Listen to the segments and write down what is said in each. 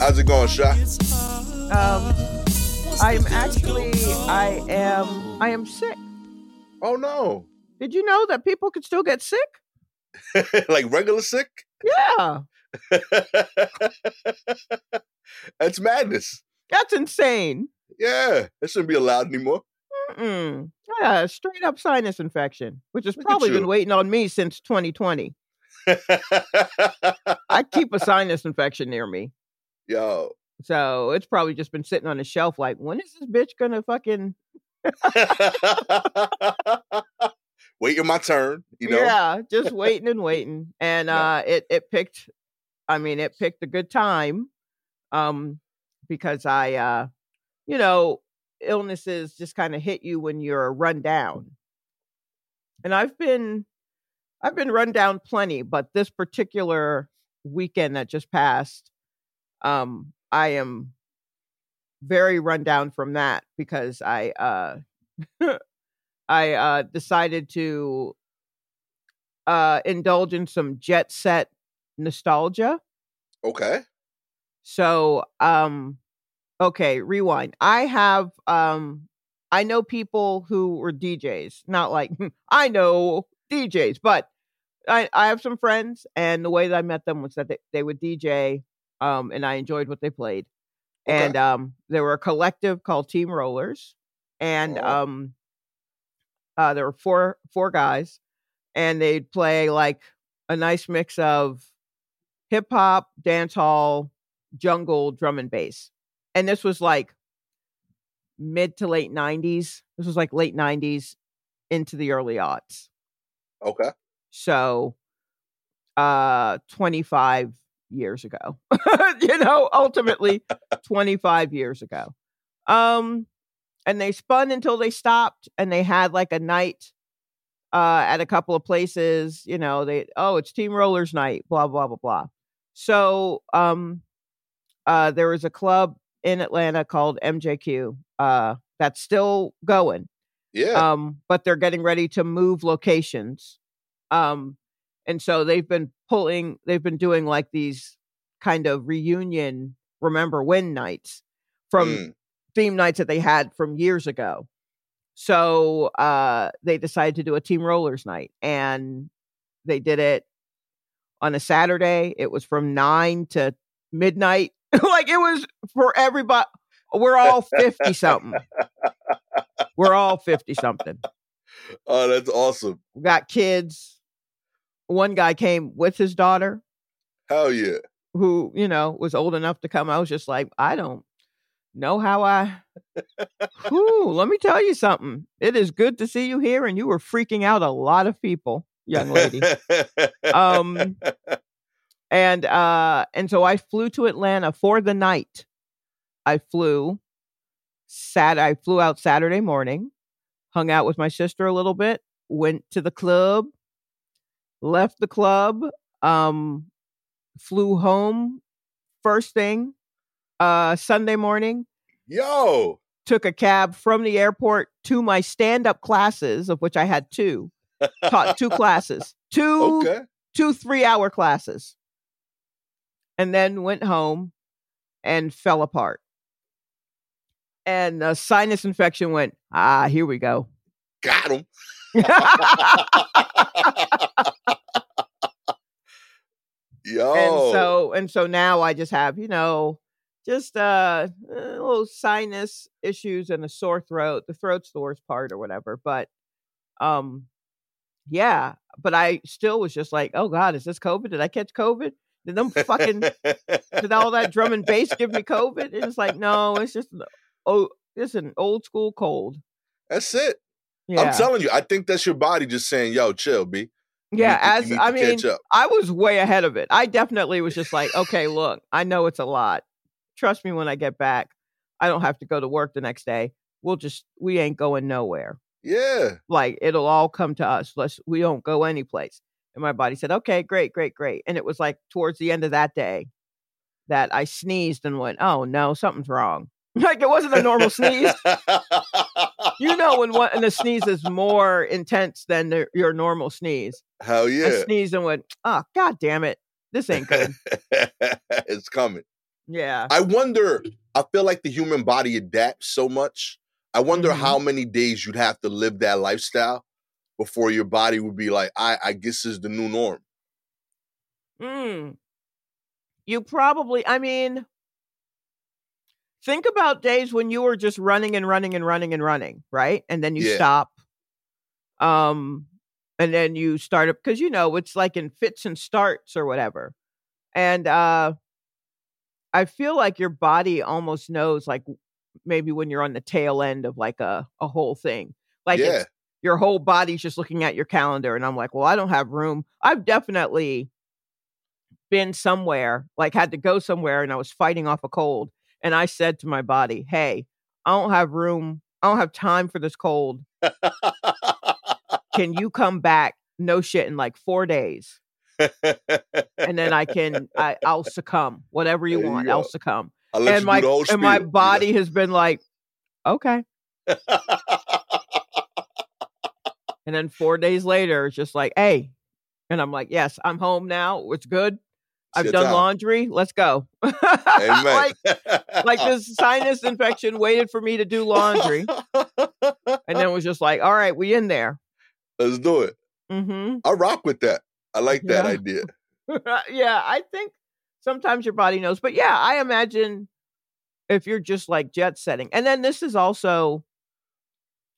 How's it going, Sha? I am sick. Oh no! Did you know that people could still get sick? Like regular sick? Yeah. That's madness. That's insane. Yeah, it shouldn't be allowed anymore. Yeah, straight up sinus infection, which has probably been waiting on me since 2020. I keep a sinus infection near me. Yo. So it's probably just been sitting on a shelf like, when is this bitch gonna fucking waiting my turn, you know? Yeah, just waiting and waiting. And it picked a good time. Because illnesses just kind of hit you when you're run down. And I've been run down plenty, but this particular weekend that just passed, I am very run down from that because I decided to indulge in some jet set nostalgia. Okay. So, okay, rewind. I have, I know people who were DJs, not like I know DJs, but I have some friends, and the way that I met them was that they would DJ, and I enjoyed what they played. Okay. And there were a collective called Team Rollers, and there were four guys, and they'd play like a nice mix of hip hop, dance hall, jungle, drum and bass. And this was like mid to late 90s. This was like late 90s into the early aughts. Okay. So 25 years ago. Ultimately 25 years ago. And they spun until they stopped, and they had like a night at a couple of places, it's Team Rollers night, blah, blah, blah, blah. So there was a club in Atlanta called MJQ that's still going. Yeah. But they're getting ready to move locations. And so they've been doing like these kind of reunion remember when nights from theme nights that they had from years ago. So they decided to do a Team Rollers night, and they did it on a Saturday. It was from 9 to midnight. Like, it was for everybody. We're all 50 something. We're all 50 something. Oh, that's awesome. We got kids. One guy came with his daughter. Hell yeah. Who, was old enough to come. I was just like, I don't know how let me tell you something. It is good to see you here. And you were freaking out a lot of people, young lady. And so I flew to Atlanta for the night. I flew out Saturday morning, hung out with my sister a little bit, went to the club, left the club, flew home first thing, Sunday morning. Yo! Took a cab from the airport to my stand-up classes, of which I had two. Taught two classes. Two 3-hour classes. And then went home and fell apart. And the sinus infection went, here we go. Got him. Yo. And so now I just have, just little sinus issues and a sore throat. The throat's the worst part or whatever. But yeah, but I still was just like, oh God, is this COVID? Did I catch COVID? Did them fucking did all that drum and bass give me COVID? It's like, no, it's just an old school cold. That's it. Yeah. I'm telling you, I think that's your body just saying, "Yo, chill, B." Yeah, I was way ahead of it. I definitely was just like, "Okay, look, I know it's a lot. Trust me, when I get back, I don't have to go to work the next day. We ain't going nowhere. Yeah, like it'll all come to us. We don't go anyplace." And my body said, okay, great, great, great. And it was like towards the end of that day that I sneezed and went, oh no, something's wrong. Like, it wasn't a normal sneeze. When a sneeze is more intense than your normal sneeze. Hell yeah. I sneezed and went, oh, God damn it. This ain't good. It's coming. Yeah. I wonder, I feel like the human body adapts so much. I wonder how many days you'd have to live that lifestyle before your body would be like, I guess this is the new norm. Mm. You probably, I mean, think about days when you were just running, right? And then you stop. And then you start up, because, you know, it's like in fits and starts or whatever. And I feel like your body almost knows, like, maybe when you're on the tail end of like a whole thing, like it's, your whole body's just looking at your calendar. And I'm like, well, I don't have room. I've definitely been somewhere, like had to go somewhere, and I was fighting off a cold. And I said to my body, hey, I don't have room. I don't have time for this cold. Can you come back? No shit, in like 4 days. And then I'll succumb. Whatever you want, I'll succumb. And my body has been like, okay. And then 4 days later, it's just like, hey. And I'm like, yes, I'm home now. It's good. I've done laundry. Let's go. like this sinus infection waited for me to do laundry. And then was just like, all right, we in there. Let's do it. Mm-hmm. I rock with that. I like that idea. Yeah, I think sometimes your body knows. But yeah, I imagine if you're just like jet setting. And then this is also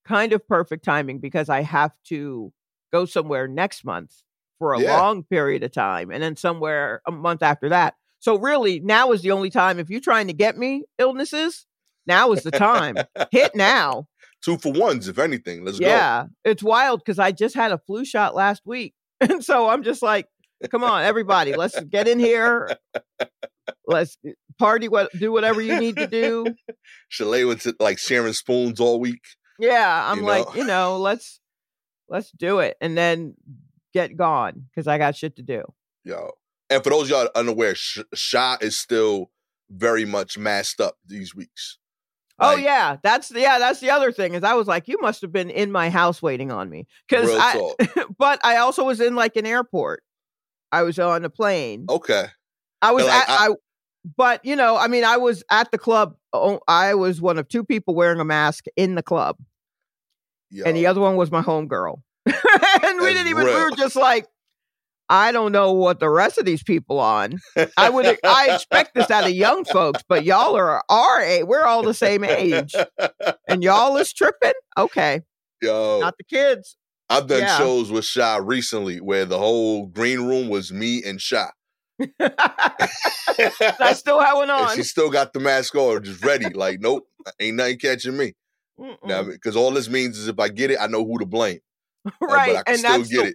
kind of perfect timing, because I have to go somewhere next month for a long period of time, and then somewhere a month after that. So really, now is the only time. If you're trying to get me illnesses, now is the time. Hit now. 2 for 1s, if anything. Let's go. Yeah, it's wild, because I just had a flu shot last week. And so I'm just like, come on, everybody, let's get in here. Let's party, do whatever you need to do. Shalewa was like sharing spoons all week. Yeah, I'm like, you know, let's do it. And then get gone, because I got shit to do. Yo. And for those of y'all unaware, Sha is still very much masked up these weeks. Like, that's the other thing, is I was like, you must have been in my house waiting on me, because but I also was in like an airport. I was on a plane. Okay. I was like, but you know, I mean, I was at the club. I was one of two people wearing a mask in the club, and the other one was my homegirl. And we were just like, I don't know what the rest of these people on. I expect this out of young folks, but y'all are our age. We're all the same age, and y'all is tripping. Okay, yo, not the kids. I've done shows with Sha recently where the whole green room was me and Sha. That's still going on. And she still got the mask on, just ready. Like, nope, ain't nothing catching me. Because all this means is if I get it, I know who to blame. Right, but I can still get it.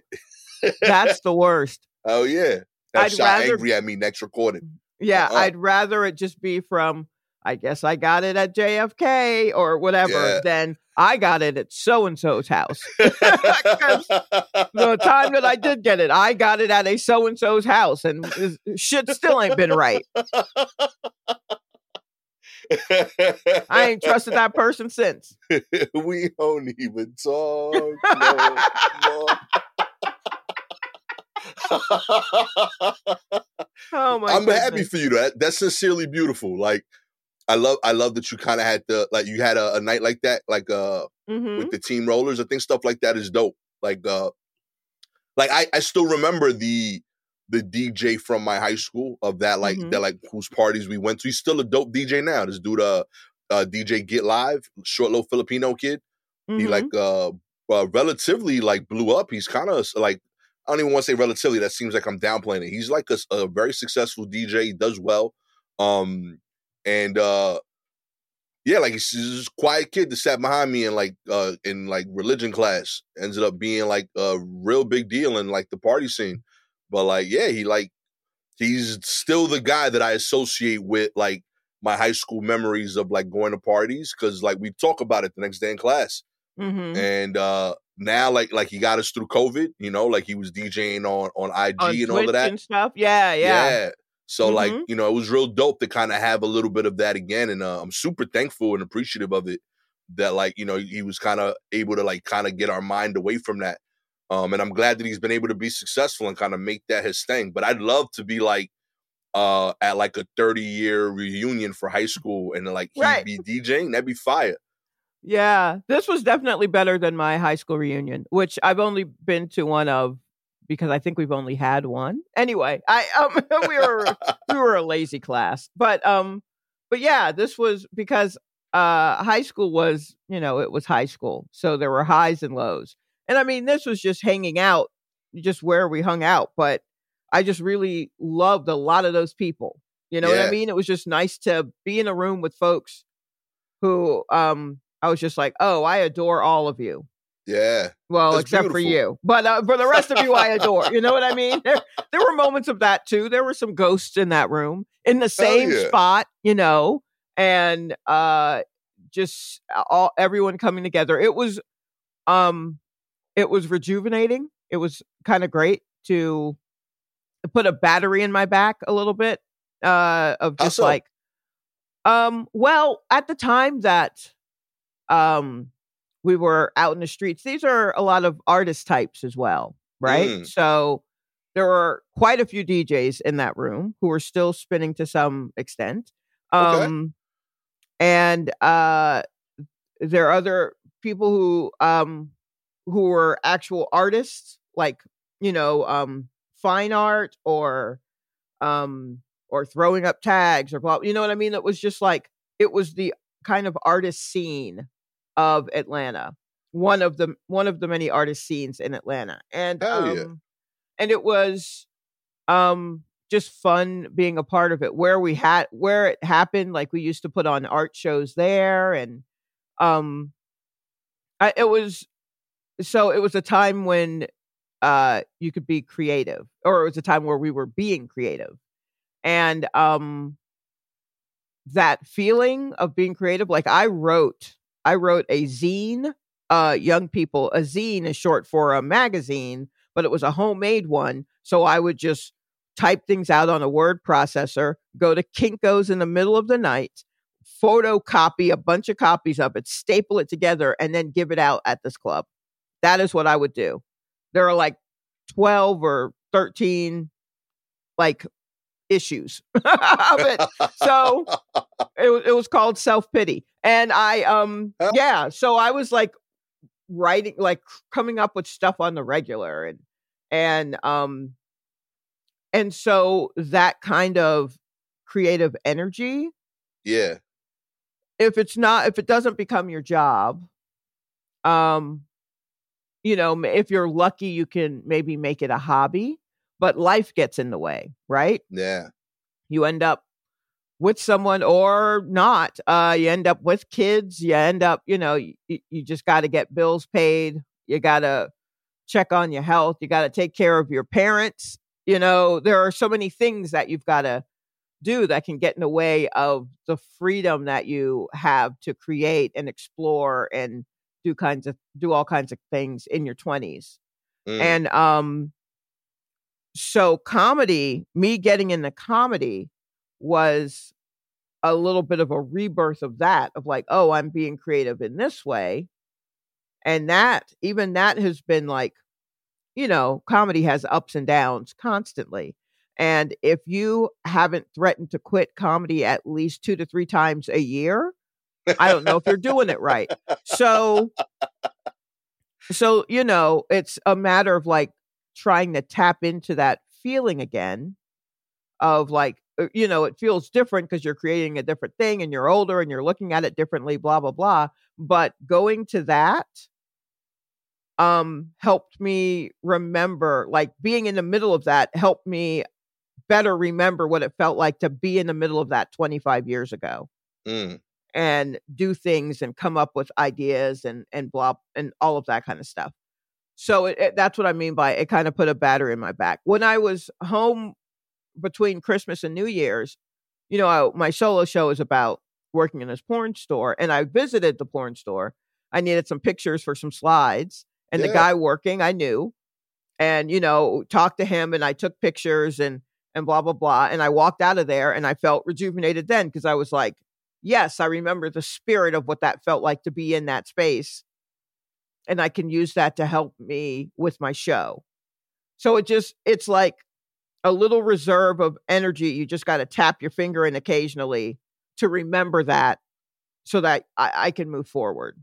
That's the worst. Oh, yeah. That shot angry at me next recording. Yeah, I'd rather it just be from, I guess I got it at JFK or whatever, than I got it at so-and-so's house. The time that I did get it, I got it at a so-and-so's house, and shit still ain't been right. I ain't trusted that person since. We don't even talk. No. Oh my! I'm goodness. Happy for you. That's sincerely beautiful. Like, I love that you kind of had the, like, you had a night like that, like with the Team Rollers. I think stuff like that is dope. Like, I still remember the DJ from my high school of that, like that, like whose parties we went to. He's still a dope DJ now. This dude, DJ Get Live, short little Filipino kid. He like relatively like blew up. He's kind of like, I don't even want to say relatively. That seems like I'm downplaying it. He's like a very successful DJ. He does well. Like he's this quiet kid that sat behind me in religion class. Ended up being like a real big deal in like the party scene. But like, yeah, he's still the guy that I associate with like my high school memories of like going to parties. Cause like we talk about it the next day in class. And, now, like he got us through COVID, you know, like he was DJing on IG and all of that and stuff. Yeah. So like, you know, it was real dope to kind of have a little bit of that again. And I'm super thankful and appreciative of it that, like, you know, he was kind of able to like kind of get our mind away from that. And I'm glad that he's been able to be successful and kind of make that his thing. But I'd love to be like at like a 30-year reunion for high school, and like he'd be DJing, that'd be fire. Yeah, this was definitely better than my high school reunion, which I've only been to one of because I think we've only had one. Anyway, we were a lazy class, but yeah, this was because high school was, you know, it was high school, so there were highs and lows. And I mean, this was just hanging out, just where we hung out. But I just really loved a lot of those people. You know what I mean? It was just nice to be in a room with folks who I was just like, oh, I adore all of you. Yeah. Well, that's except beautiful. For you. But for the rest of you, I adore. You know what I mean? There were moments of that, too. There were some ghosts in that room in the same spot, you know, and just everyone coming together. It was rejuvenating. It was kind of great to put a battery in my back a little bit of just so? Like, well, at the time that we were out in the streets, these are a lot of artist types as well. Right. Mm. So there were quite a few DJs in that room who were still spinning to some extent. And there are other people who were actual artists, like, you know, fine art or throwing up tags or blah, you know what I mean? It was just like, it was the kind of artist scene of Atlanta. One of the many artist scenes in Atlanta. And, and it was, just fun being a part of it where it happened. Like we used to put on art shows there and, it was a time when you could be creative, or it was a time where we were being creative. And that feeling of being creative, like I wrote a zine, young people, a zine is short for a magazine, but it was a homemade one. So I would just type things out on a word processor, go to Kinko's in the middle of the night, photocopy a bunch of copies of it, staple it together, and then give it out at this club. That is what I would do. There are like 12 or 13 like issues of it. So it was called Self Pity. And I, so I was like writing, like coming up with stuff on the regular and so that kind of creative energy. Yeah. If it doesn't become your job, you know, if you're lucky, you can maybe make it a hobby, but life gets in the way, right? Yeah. You end up with someone or not. You end up with kids. You end up, you know, you just got to get bills paid. You got to check on your health. You got to take care of your parents. You know, there are so many things that you've got to do that can get in the way of the freedom that you have to create and explore and do all kinds of things in your 20s. Mm. And so comedy, me getting into comedy was a little bit of a rebirth of that, of like, oh, I'm being creative in this way. And that has been like, you know, comedy has ups and downs constantly. And if you haven't threatened to quit comedy at least 2 to 3 times a year, I don't know if you're doing it right. So, you know, it's a matter of like trying to tap into that feeling again of like, you know, it feels different because you're creating a different thing and you're older and you're looking at it differently, blah, blah, blah. But going to that helped me remember, like being in the middle of that helped me better remember what it felt like to be in the middle of that 25 years ago. Mm. And do things and come up with ideas and blah and all of that kind of stuff. So that's what I mean by it kind of put a battery in my back. When I was home between Christmas and New Year's, you know, my solo show is about working in this porn store. And I visited the porn store. I needed some pictures for some slides. And the guy working, I knew. And, you know, talked to him and I took pictures and blah, blah, blah. And I walked out of there and I felt rejuvenated then because I was like, yes, I remember the spirit of what that felt like to be in that space. And I can use that to help me with my show. So it's like a little reserve of energy. You just got to tap your finger in occasionally to remember that so that I can move forward.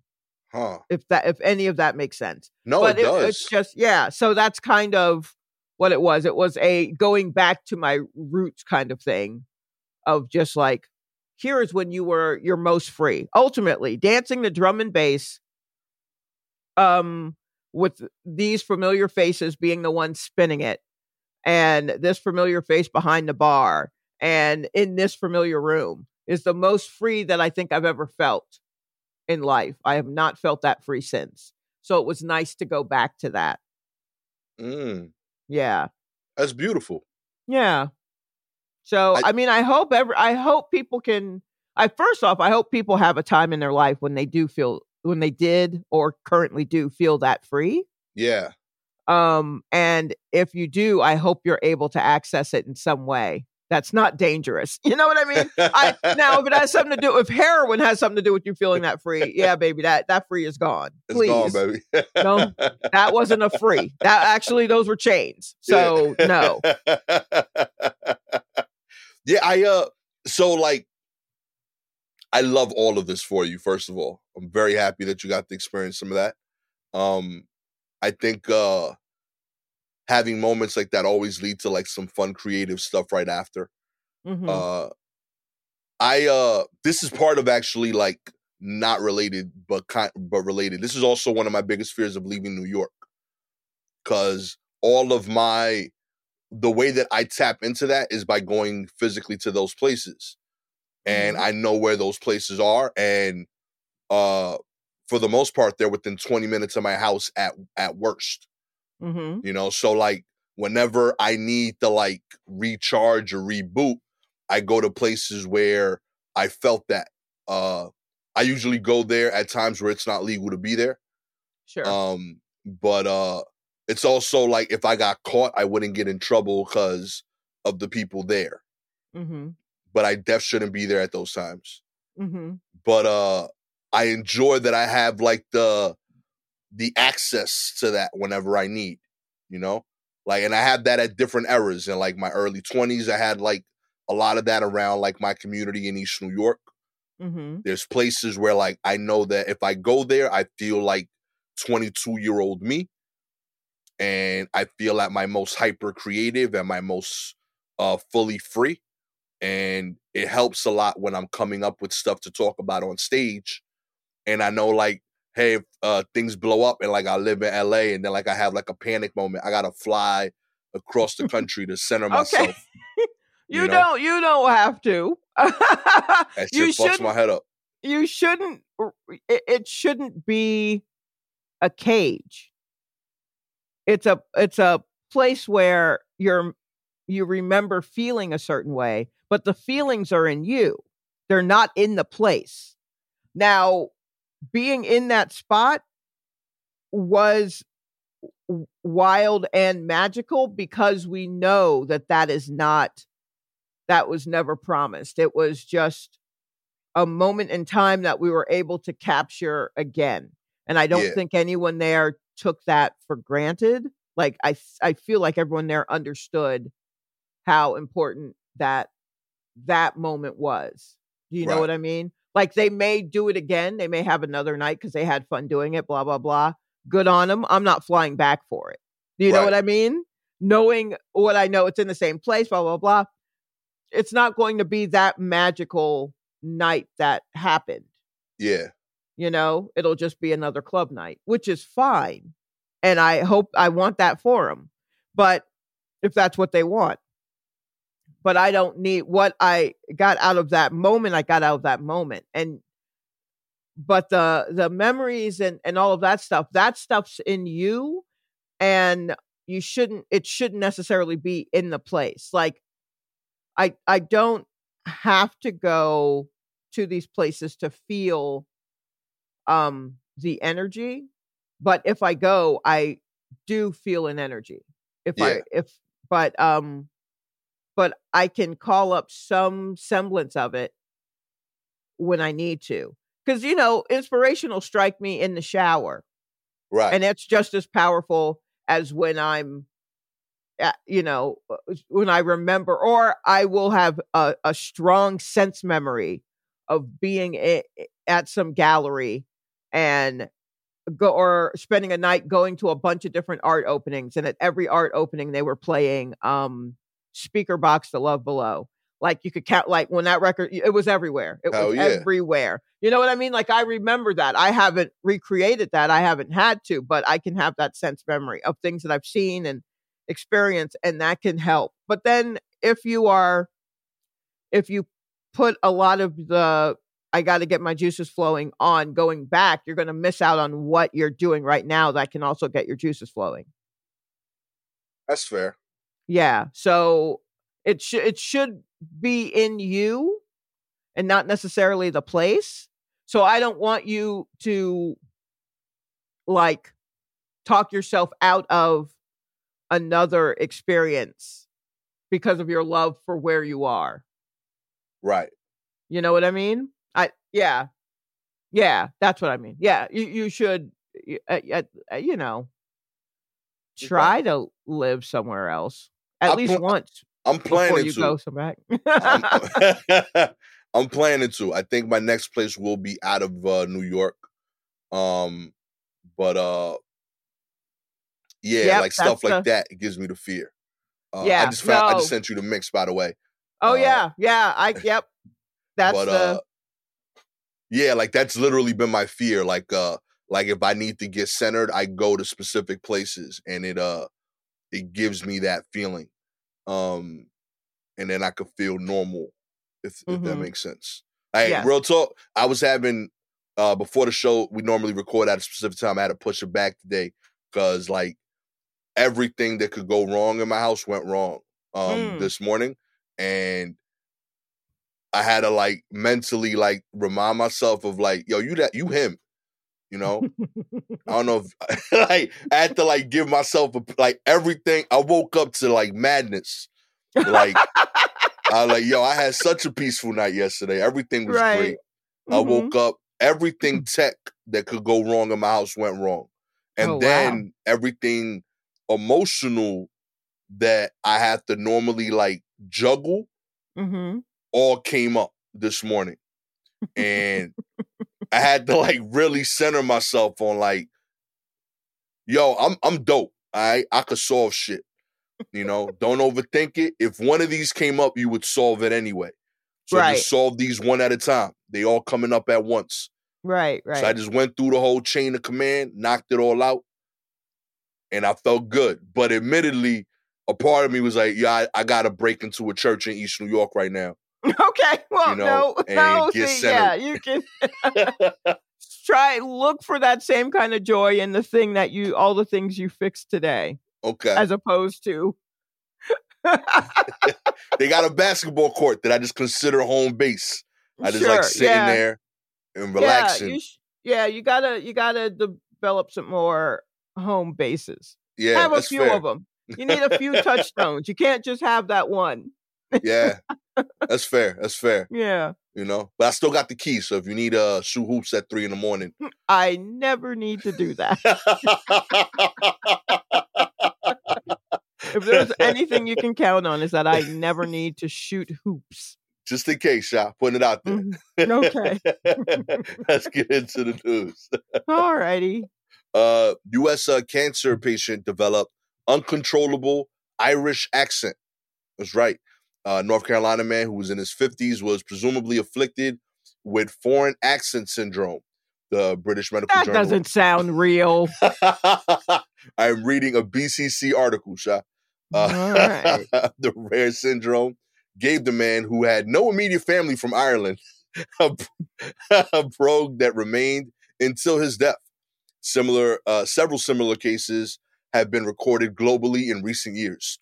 Huh. If any of that makes sense. No, but it does. It's just, yeah. So that's kind of what it was. It was a going back to my roots kind of thing of just like, here is when you were your most free. Ultimately, dancing the drum and bass with these familiar faces being the one spinning it, and this familiar face behind the bar and in this familiar room is the most free that I think I've ever felt in life. I have not felt that free since. So it was nice to go back to that. Mm. Yeah. That's beautiful. Yeah. So, I mean, I hope people can, first off, I hope people have a time in their life when they do feel, when they did or currently do feel that free. Yeah. And if you do, I hope you're able to access it in some way that's not dangerous. You know what I mean? Now, if it has something to do, if heroin has something to do with you feeling that free, yeah, baby, that free is gone. Please. It's gone, baby. No, that wasn't a free. That actually, those were chains. So yeah. No. Yeah, I love all of this for you. First of all, I'm very happy that you got to experience some of that. I think having moments like that always lead to like some fun, creative stuff right after. Mm-hmm. This is part of actually like not related, but related. This is also one of my biggest fears of leaving New York, because the way that I tap into that is by going physically to those places, and I know where those places are, and for the most part, they're within 20 minutes of my house at worst. Mm-hmm. You know, so like whenever I need to like recharge or reboot, I go to places where I felt that. I usually go there at times where it's not legal to be there. Sure. But it's also like if I got caught, I wouldn't get in trouble because of the people there. Mm-hmm. But I def shouldn't be there at those times. Mm-hmm. But I enjoy that I have like the access to that whenever I need, you know, like, and I had that at different eras. In like my early 20s, I had like a lot of that around like my community in East New York. Mm-hmm. There's places where like I know that if I go there, I feel like 22-year-old me, and I feel at my most hyper creative and my most fully free. And it helps a lot when I'm coming up with stuff to talk about on stage. And I know like, hey, if things blow up and like I live in LA and then like I have like a panic moment, I got to fly across the country to center myself. Okay. You don't have to. That shit fucks my head up. You shouldn't, it shouldn't be a cage. It's a place where you remember feeling a certain way, but the feelings are in you. They're not in the place. Now, being in that spot was wild and magical because we know that was never promised. It was just a moment in time that we were able to capture again. And I don't think anyone there took that for granted. Like, I feel like everyone there understood how important that moment was. Do you know what I mean? Like, they may do it again. They may have another night because they had fun doing it, blah, blah, blah. Good on them. I'm not flying back for it. Do you know what I mean? Knowing what I know, it's in the same place, blah, blah, blah. It's not going to be that magical night that happened. Yeah. You know, it'll just be another club night, which is fine. And I want that for them. But if that's what they want. But I don't need what I got out of that moment. I got out of that moment. But the memories and all of that stuff's in you, and it shouldn't necessarily be in the place. Like, I don't have to go to these places to feel the energy. But if I go, I do feel an energy. But I can call up some semblance of it when I need to. Because, you know, inspiration will strike me in the shower. Right. And it's just as powerful as when I'm you know, when I remember, or I will have a strong sense memory of being at some gallery and or spending a night going to a bunch of different art openings. And at every art opening, they were playing Speaker Box, The Love Below. Like you could count, like when that record, it was everywhere. It was everywhere. You know what I mean? Like I remember that. I haven't recreated that. I haven't had to, but I can have that sense memory of things that I've seen and experience, and that can help. But then if you put a lot of the, I got to get my juices flowing on going back, you're going to miss out on what you're doing right now that can also get your juices flowing. That's fair. Yeah. So it should be in you and not necessarily the place. So I don't want you to like talk yourself out of another experience because of your love for where you are. Right. You know what I mean? Yeah, that's what I mean. Yeah, you should, you know, try to live somewhere else at least once. I'm planning to go back. I'm planning to. I think my next place will be out of New York, like stuff like that. It gives me the fear. I just sent you the mix, by the way. Oh yeah. That's yeah, like that's literally been my fear. Like if I need to get centered, I go to specific places, and it gives me that feeling. And then I could feel normal, if that makes sense. Like real talk, I was having before the show. We normally record at a specific time. I had to push it back today because like everything that could go wrong in my house went wrong this morning, and I had to like mentally like remind myself of like, yo, you him, you know? I don't know if like I had to like give myself like everything. I woke up to like madness. Like I was like, yo, I had such a peaceful night yesterday. Everything was great. Mm-hmm. I woke up, everything tech that could go wrong in my house went wrong. And everything emotional that I have to normally like juggle. Mm-hmm. All came up this morning, and I had to like really center myself on like, yo, I'm dope. I could solve shit, you know. Don't overthink it. If one of these came up, you would solve it anyway. So just solve these one at a time. They all coming up at once. Right. So I just went through the whole chain of command, knocked it all out, and I felt good. But admittedly, a part of me was like, yeah, I got to break into a church in East New York right now. Okay, well, you know, you can try look for that same kind of joy in the thing that all the things you fixed today. Okay. As opposed to they got a basketball court that I just consider home base. I just like sitting there and relaxing. You gotta develop some more home bases. Yeah, have a few of them. You need a few touchstones. You can't just have that one. Yeah. That's fair. Yeah. You know, but I still got the key. So if you need to shoot hoops at 3 a.m. I never need to do that. If there's anything you can count on is that I never need to shoot hoops. Just in case, y'all. Putting it out there. Okay. Let's get into the news. All righty. U.S. Cancer patient developed uncontrollable Irish accent. That's right. North Carolina man who was in his 50s was presumably afflicted with foreign accent syndrome. The British medical journal. That doesn't sound real. I'm reading a BCC article, Sha. The rare syndrome gave the man who had no immediate family from Ireland a brogue that remained until his death. Several similar cases have been recorded globally in recent years.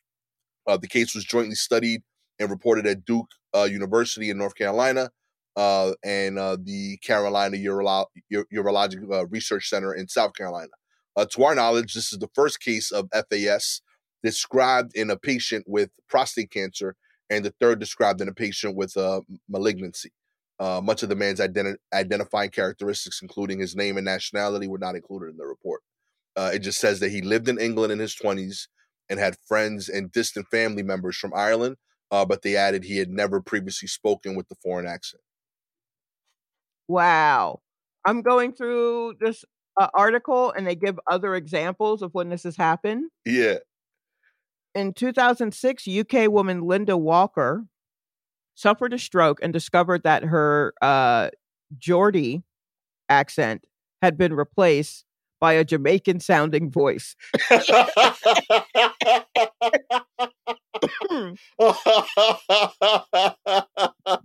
The case was jointly studied and reported at Duke University in North Carolina and the Carolina Urologic Research Center in South Carolina. To our knowledge, this is the first case of FAS described in a patient with prostate cancer and the third described in a patient with malignancy. Much of the man's identifying characteristics, including his name and nationality, were not included in the report. It just says that he lived in England in his 20s and had friends and distant family members from Ireland, but they added he had never previously spoken with the foreign accent. Wow. I'm going through this article, and they give other examples of when this has happened. Yeah. In 2006, UK woman Linda Walker suffered a stroke and discovered that her Geordie accent had been replaced by a Jamaican-sounding voice.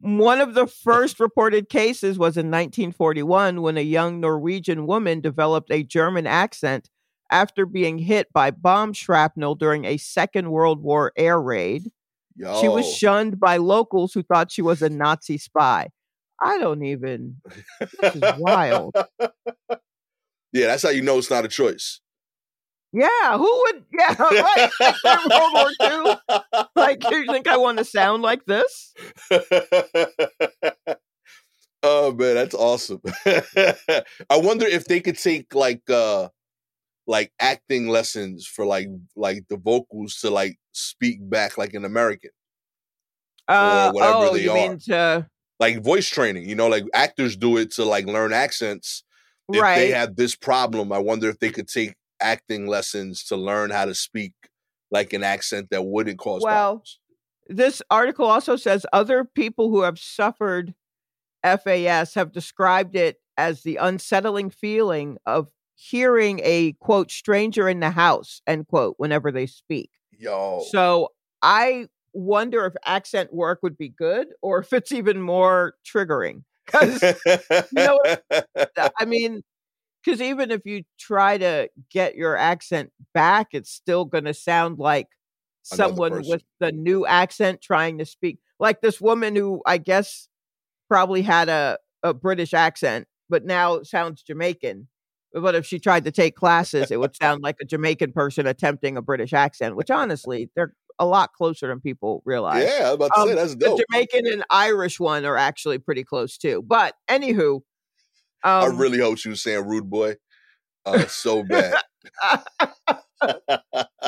One of the first reported cases was in 1941 when a young Norwegian woman developed a German accent after being hit by bomb shrapnel during a Second World War air raid. Yo. She was shunned by locals who thought she was a Nazi spy. I don't even... This is wild. Yeah, that's how you know it's not a choice. Yeah, who would... Yeah, right. After World War II? Like, you think I want to sound like this? Oh, man, that's awesome. I wonder if they could take, like acting lessons for like the vocals to like speak back like an American or whatever they are. Mean to... Like voice training, you know, like actors do it to like learn accents. If right. they have this problem, I wonder if they could take acting lessons to learn how to speak like an accent that wouldn't cause problems. This article also says other people who have suffered FAS have described it as the unsettling feeling of hearing a, quote, stranger in the house, end quote, whenever they speak. Yo. So I wonder if accent work would be good or if it's even more triggering. Because, you know, I mean, because even if you try to get your accent back, it's still going to sound like someone with the new accent trying to speak. Like this woman who I guess probably had a British accent, but now sounds Jamaican. But if she tried to take classes, it would sound like a Jamaican person attempting a British accent, which honestly, they're a lot closer than people realize. Yeah, I was about to say, that's dope. The Jamaican and Irish one are actually pretty close, too. But anywho. I really hope she was saying rude boy so bad.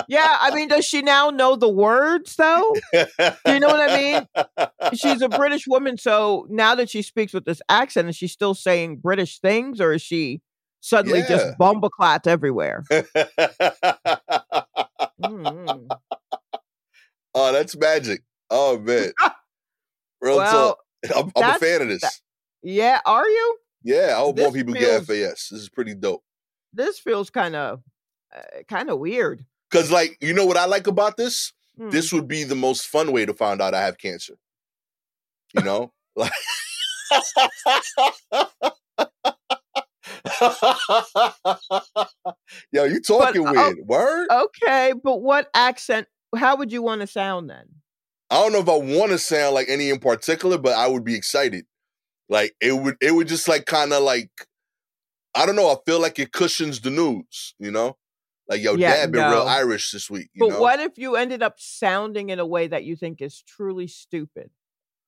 Yeah, I mean, does she now know the words, though? Do you know what I mean? She's a British woman, so now that she speaks with this accent, is she still saying British things, or is she... Suddenly just bumbleclats everywhere. Mm-hmm. Oh, that's magic. Oh, man. Real talk. I'm a fan of this. Yeah, are you? Yeah, I hope more people get FAS. This is pretty dope. This feels kind of weird. Because, like, you know what I like about this? Mm. This would be the most fun way to find out I have cancer. You know? Like... Yo, you talking weird. Word? Okay, but what accent, how would you want to sound then? I don't know if I want to sound like any in particular, but I would be excited. Like, it would just like kind of like, I don't know, I feel like it cushions the news, you know? Like, yo, Dad been real Irish this week, you know? But what if you ended up sounding in a way that you think is truly stupid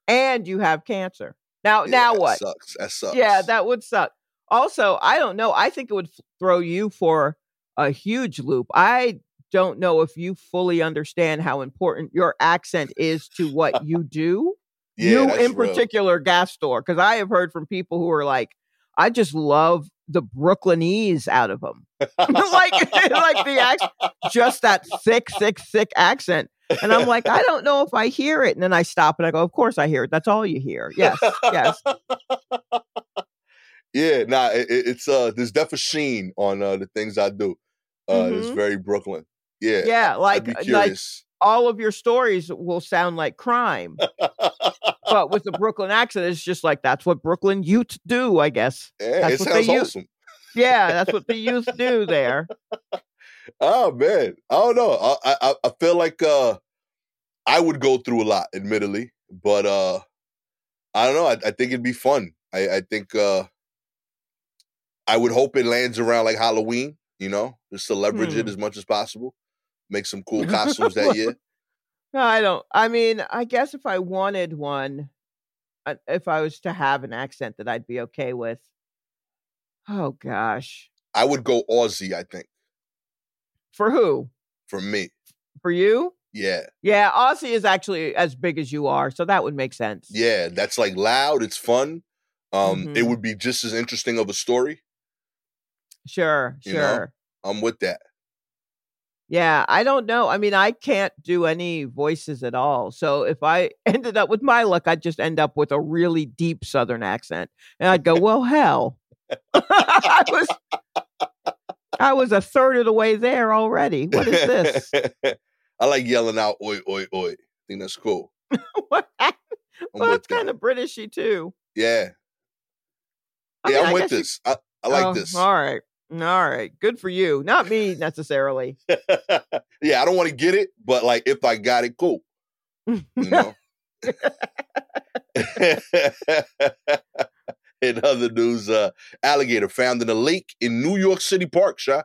and you have cancer? Now what? That sucks. Yeah, that would suck. Also, I don't know. I think it would throw you for a huge loop. I don't know if you fully understand how important your accent is to what you do. You in particular, Gastor, because I have heard from people who are like, I just love the Brooklynese out of them. like the accent, just that thick, thick, thick accent. And I'm like, I don't know if I hear it. And then I stop and I go, of course I hear it. That's all you hear. Yes. Yeah, nah, it's there's definitely sheen on the things I do. Mm-hmm. It's very Brooklyn. Yeah, yeah, like all of your stories will sound like crime, but with the Brooklyn accent, it's just like that's what Brooklyn youth do, I guess. Yeah, that's what sounds awesome. Yeah, that's what the youth do there. Oh man, I don't know. I feel like I would go through a lot, admittedly, but I don't know. I think it'd be fun. I think. I would hope it lands around like Halloween, you know, just to leverage it as much as possible. Make some cool costumes that year. No, I don't. I mean, I guess if I wanted one, if I was to have an accent that I'd be okay with. Oh, gosh. I would go Aussie, I think. For who? For me. For you? Yeah. Yeah, Aussie is actually as big as you are, so that would make sense. Yeah, that's like loud. It's fun. It would be just as interesting of a story. Sure, you sure. know? I'm with that. Yeah, I don't know. I mean, I can't do any voices at all. So if I ended up with my luck, I'd just end up with a really deep Southern accent. And I'd go, well, hell. I was a third of the way there already. What is this? I like yelling out, oi, oi, oi. I think that's cool. Well, it's kind of Britishy, too. Yeah. Yeah, I'm with this. I like this. All right. Good for you. Not me, necessarily. Yeah, I don't want to get it, but like if I got it, cool. You know? In other news, alligator found in a lake in New York City Park, Sha.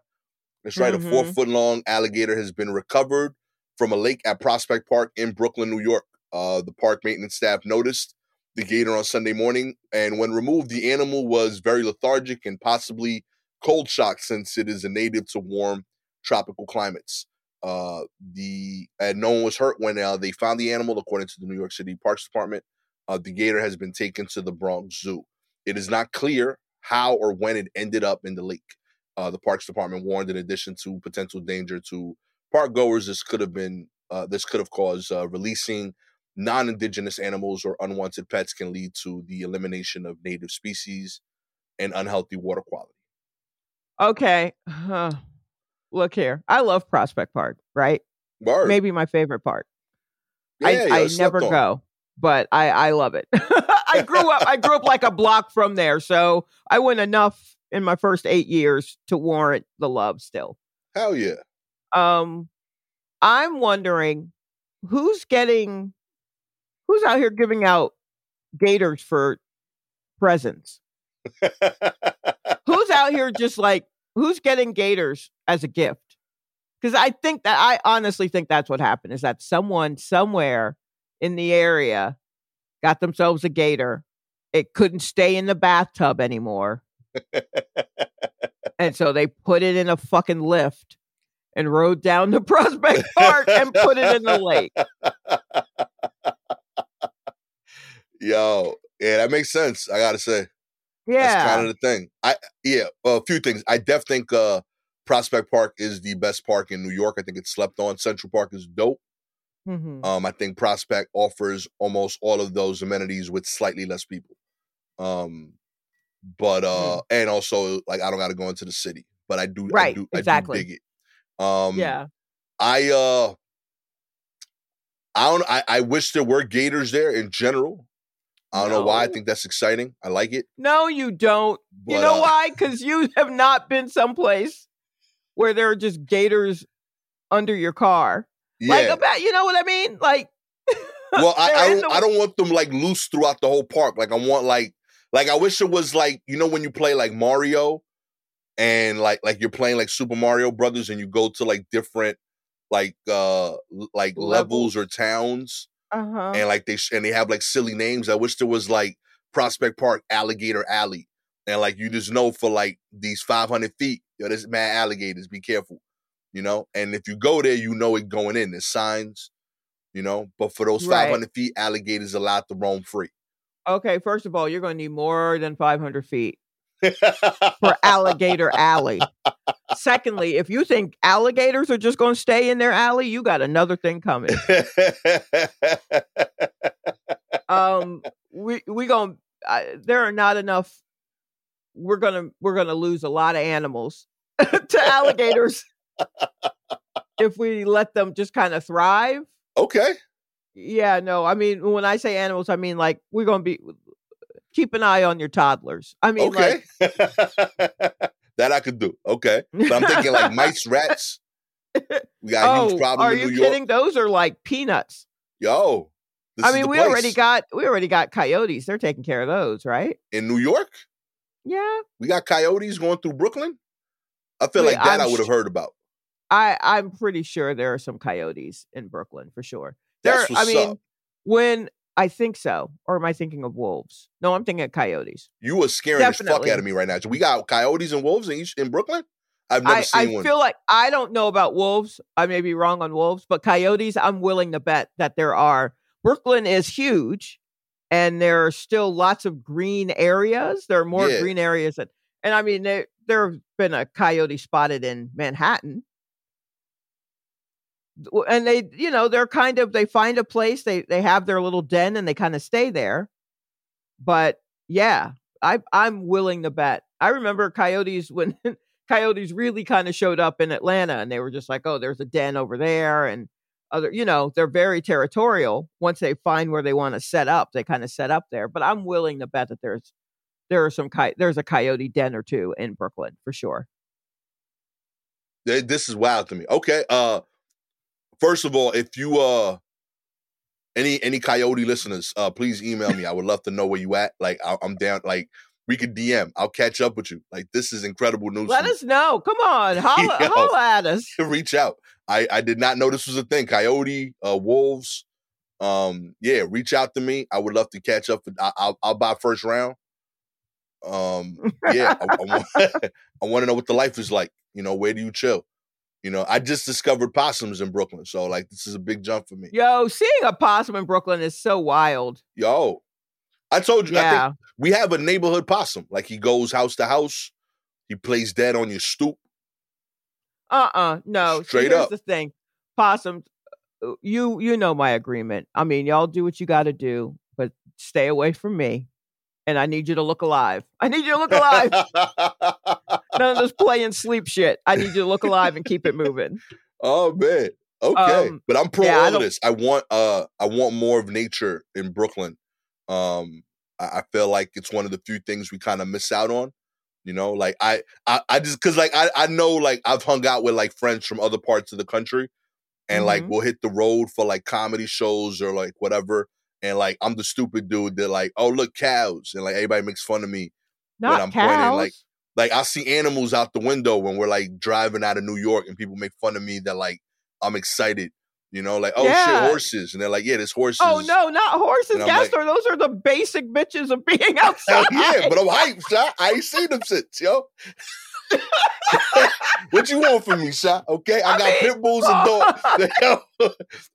That's right. A 4-foot-long alligator has been recovered from a lake at Prospect Park in Brooklyn, New York. The park maintenance staff noticed the gator on Sunday morning, and when removed, the animal was very lethargic and possibly cold shock, since it is a native to warm tropical climates. No one was hurt when they found the animal, according to the New York City Parks Department. The gator has been taken to the Bronx Zoo. It is not clear how or when it ended up in the lake. The Parks Department warned, in addition to potential danger to park goers, this could have caused releasing non-indigenous animals or unwanted pets can lead to the elimination of native species and unhealthy water quality. Okay. Look here. I love Prospect Park, right? Word. Maybe my favorite park. Yeah, I never go, but I love it. I grew up like a block from there. So I went enough in my first 8 years to warrant the love still. Hell yeah. I'm wondering who's out here giving out gators for presents? Who's out here just like, who's getting gators as a gift? Because I honestly think that's what happened, is that someone somewhere in the area got themselves a gator. It couldn't stay in the bathtub anymore. And so they put it in a fucking lift and rode down to Prospect Park and put it in the lake. Yo, yeah, that makes sense. I gotta say, yeah, that's kind of the thing. A few things. I definitely think Prospect Park is the best park in New York. I think it's slept on. Central Park is dope. Mm-hmm. I think Prospect offers almost all of those amenities with slightly less people. And also, like, I don't got to go into the city, but I do. Right, I do dig it. Yeah, I wish there were gators there in general. I don't know why. I think that's exciting. I like it. No, you don't. But, you know why? Because you have not been someplace where there are just gators under your car. Yeah. Like, about, you know what I mean? Like, well, I don't want them like loose throughout the whole park. Like, I want like I wish it was like, you know, when you play like Mario and like you're playing like Super Mario Brothers and you go to like different like levels or towns. Uh-huh. And like they have like silly names. I wish there was like Prospect Park Alligator Alley, and like you just know for like these 500 feet, yo, there's mad alligators. Be careful, you know. And if you go there, you know it going in. There's signs, you know. But for those 500 feet, alligators allowed to roam free. Okay, first of all, you're going to need more than 500 feet for Alligator Alley. Secondly, if you think alligators are just going to stay in their alley, you got another thing coming. We're gonna lose a lot of animals to alligators if we let them just kind of thrive. Okay. Yeah, no, I mean, when I say animals, I mean like we're gonna be keep an eye on your toddlers. I mean, okay. Like, that I could do. Okay. But I'm thinking like mice, rats. We got a huge problem in New York. Are you kidding? Those are like peanuts. Yo. I mean, we already got coyotes. They're taking care of those, right? In New York? Yeah. We got coyotes going through Brooklyn? I feel like that I would have heard about. I'm pretty sure there are some coyotes in Brooklyn for sure. That's what's up. When I think so. Or am I thinking of wolves? No, I'm thinking of coyotes. You are scaring the fuck out of me right now. We got coyotes and wolves in Brooklyn? I've never seen one. I feel like, I don't know about wolves. I may be wrong on wolves, but coyotes, I'm willing to bet that there are. Brooklyn is huge, and there are still lots of green areas. There are more green areas. And I mean, there have been a coyote spotted in Manhattan. And they, you know, they're kind of, they find a place, they have their little den and they kind of stay there. But yeah, I'm willing to bet. I remember coyotes when coyotes really kind of showed up in Atlanta, and they were just like, oh, there's a den over there, and other, you know, they're very territorial. Once they find where they want to set up, they kind of set up there. But I'm willing to bet that there's a coyote den or two in Brooklyn for sure. This is wild to me. Okay. First of all, if you any coyote listeners, please email me. I would love to know where you at. Like, I'm down. Like, we could DM. I'll catch up with you. Like, this is incredible news. Let us know. Come on, holla at us. Reach out. I did not know this was a thing. Coyote, wolves. Reach out to me. I would love to catch up. I'll buy first round. I want to know what the life is like. You know, where do you chill? You know, I just discovered possums in Brooklyn. So, like, this is a big jump for me. Yo, seeing a possum in Brooklyn is so wild. Yo, I told you, yeah. I think we have a neighborhood possum. Like, he goes house to house. He plays dead on your stoop. No. Straight up. Here's the thing. Possums, you know my agreement. I mean, y'all do what you got to do, but stay away from me. And I need you to look alive. None of this play and sleep shit. I need you to look alive and keep it moving. Oh man, okay. But I'm pro all of this. I want more of nature in Brooklyn. I feel like it's one of the few things we kind of miss out on. You know, like I just because like I know like I've hung out with like friends from other parts of the country, and like we'll hit the road for like comedy shows or like whatever. And, like, I'm the stupid dude that, like, oh, look, cows. And, like, everybody makes fun of me when I'm pointing. Like, I see animals out the window when we're, like, driving out of New York, and people make fun of me that, like, I'm excited. You know, like, oh, shit, horses. And they're like, yeah, there's horses. Oh, no, not horses, Gastor. Like, those are the basic bitches of being outside. Yeah, but I'm hyped, Sha. I ain't seen them since, yo. What you want from me, Sha? Okay, I got pit bulls and dogs.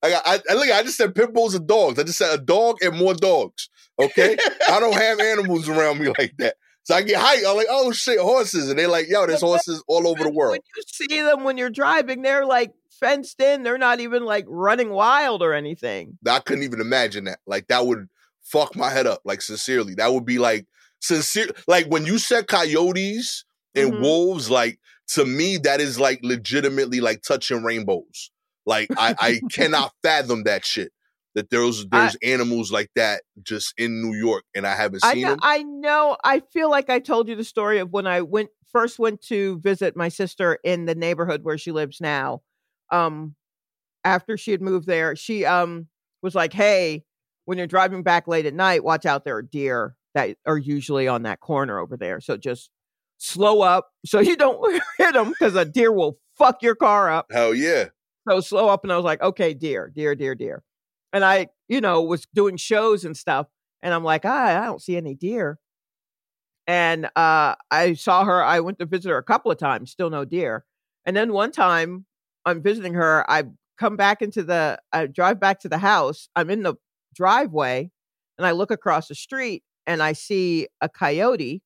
I just said pit bulls and dogs. I just said a dog and more dogs. Okay, I don't have animals around me like that. So I get hyped. I'm like, oh shit, horses, and they're like, yo, there's horses all over the world. When you see them when you're driving, they're like fenced in. They're not even like running wild or anything. I couldn't even imagine that. Like that would fuck my head up. Like sincerely, that would be like sincere. Like when you said coyotes. And wolves, like, to me, that is, like, legitimately, like, touching rainbows. Like, I cannot fathom that shit, that there's animals like that just in New York, and I haven't seen them. I know. I feel like I told you the story of when I first went to visit my sister in the neighborhood where she lives now. After she had moved there, she was like, hey, when you're driving back late at night, watch out, there are deer that are usually on that corner over there. So just slow up so you don't hit them because a deer will fuck your car up. Hell yeah. So slow up. And I was like, okay, deer. And I, you know, was doing shows and stuff. And I'm like, I don't see any deer. And I saw her. I went to visit her a couple of times, still no deer. And then one time I'm visiting her. I drive back to the house. I'm in the driveway and I look across the street and I see a coyote.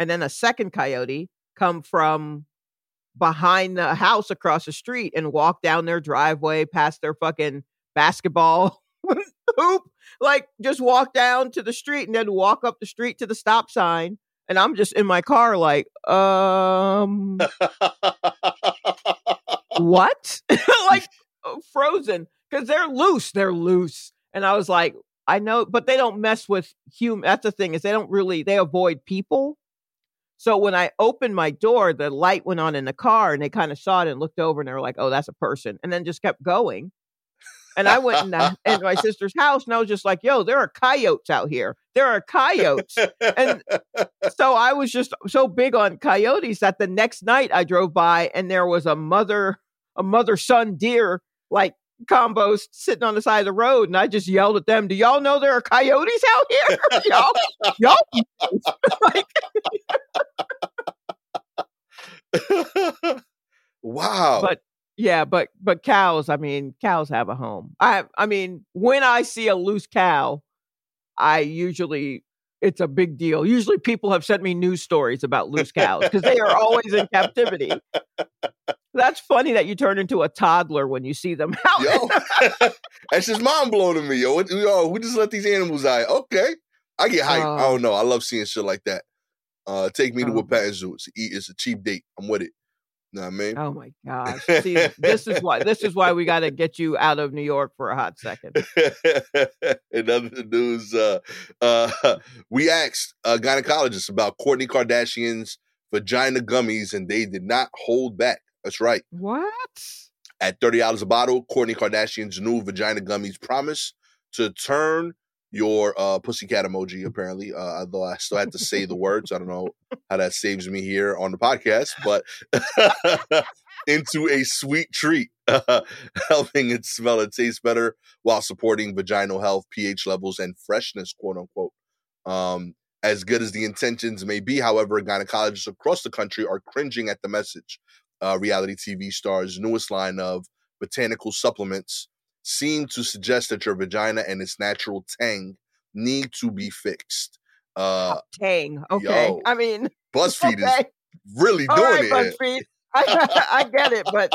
And then a second coyote come from behind the house across the street and walk down their driveway past their fucking basketball hoop, like just walk down to the street and then walk up the street to the stop sign. And I'm just in my car like, what? Like frozen because they're loose. And I was like, I know, but they don't mess with humans. That's the thing is they avoid people. So when I opened my door, the light went on in the car and they kind of saw it and looked over and they were like, oh, that's a person. And then just kept going. And I went into my sister's house and I was just like, yo, there are coyotes out here. There are coyotes. And so I was just so big on coyotes that the next night I drove by and there was a mother-son deer like combos sitting on the side of the road. And I just yelled at them, do y'all know there are coyotes out here? y'all? Like, Wow. But yeah, but cows, I mean, cows have a home. I mean, when I see a loose cow, it's a big deal. Usually people have sent me news stories about loose cows because they are always in captivity. That's funny that you turn into a toddler when you see them out. Yo, that's his mom bloating me. Yo, we just let these animals out. Okay. I get hyped. I don't know. I love seeing shit like that. Take me to a pet zoo. It's a cheap date. I'm with it. Know what I mean? Oh my gosh. See, this is why we gotta get you out of New York for a hot second. In other news, we asked gynecologists about Kourtney Kardashian's vagina gummies and they did not hold back. That's right. What? At $30 a bottle, Kourtney Kardashian's new vagina gummies promise to turn your pussycat emoji, apparently. Although I still had to say the words. I don't know how that saves me here on the podcast, but into a sweet treat, helping it smell and taste better while supporting vaginal health, pH levels, and freshness, quote unquote. As good as the intentions may be, however, gynecologists across the country are cringing at the message. Reality TV star's newest line of botanical supplements seem to suggest that your vagina and its natural tang need to be fixed. Tang, okay. Yo, I mean, BuzzFeed is really doing it. All right, BuzzFeed, I get it, but...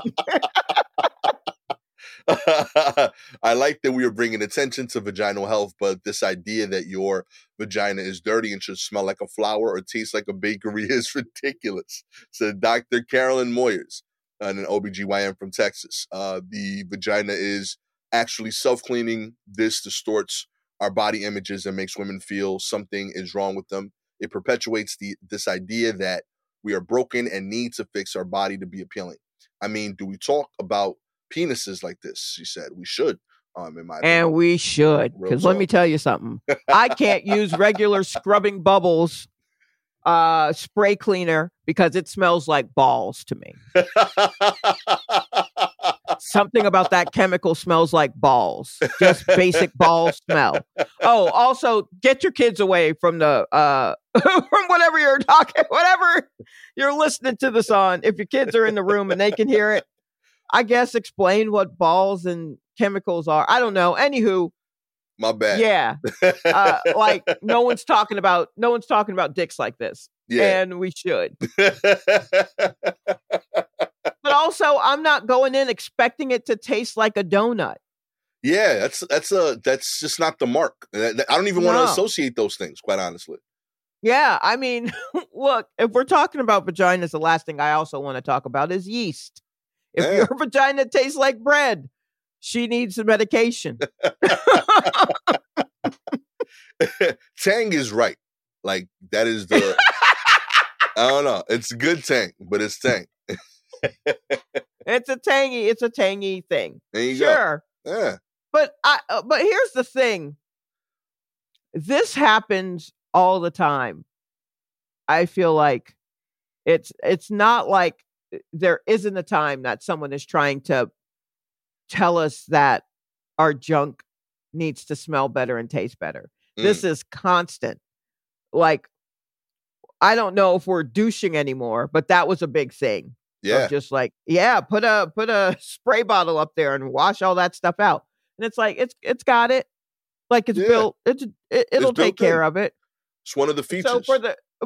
I like that we are bringing attention to vaginal health, but this idea that your vagina is dirty and should smell like a flower or taste like a bakery is ridiculous, said Dr. Carolyn Moyers, an OBGYN from Texas. The vagina is actually self-cleaning. This distorts our body images and makes women feel something is wrong with them. It perpetuates this idea that we are broken and need to fix our body to be appealing. I mean, do we talk about penises like this? She said we should. In my opinion. And we should, because let me tell you something. I can't use regular scrubbing bubbles spray cleaner because it smells like balls to me. Something about that chemical smells like balls, just basic ball smell. Oh, also get your kids away from the from whatever you're talking, whatever you're listening to this on. If your kids are in the room and they can hear it, I guess explain what balls and chemicals are. I don't know. Anywho, my bad. Yeah, like no one's talking about dicks like this. Yeah, and we should. But also, I'm not going in expecting it to taste like a donut. Yeah, that's just not the mark. I don't even want to associate those things, quite honestly. Yeah, I mean, look, if we're talking about vaginas, the last thing I also want to talk about is yeast. If your vagina tastes like bread, she needs some medication. Tang is right. Like, that is the... I don't know. It's good tang, but it's tang. It's a tangy thing. There you go. Yeah. But but here's the thing. This happens all the time. I feel like it's not like there isn't a time that someone is trying to tell us that our junk needs to smell better and taste better. This is constant. Like, I don't know if we're douching anymore, but that was a big thing. Yeah. Just like, put a spray bottle up there and wash all that stuff out. And it's like, it's got it. Like it's built, it'll take care of it. It's one of the features. So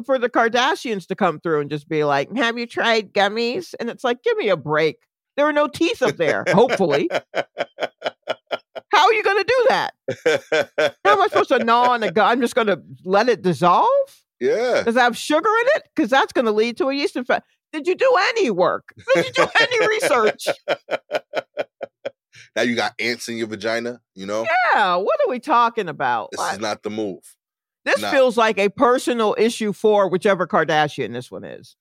for the Kardashians to come through and just be like, have you tried gummies? And it's like, give me a break. There are no teeth up there, hopefully. How are you going to do that? How am I supposed to gnaw on a gum? I'm just going to let it dissolve? Yeah. Does it have sugar in it? Because that's going to lead to a yeast infection. Did you do any work? Did you do any research? Now you got ants in your vagina, you know? Yeah. What are we talking about? This is not the move. This feels like a personal issue for whichever Kardashian this one is.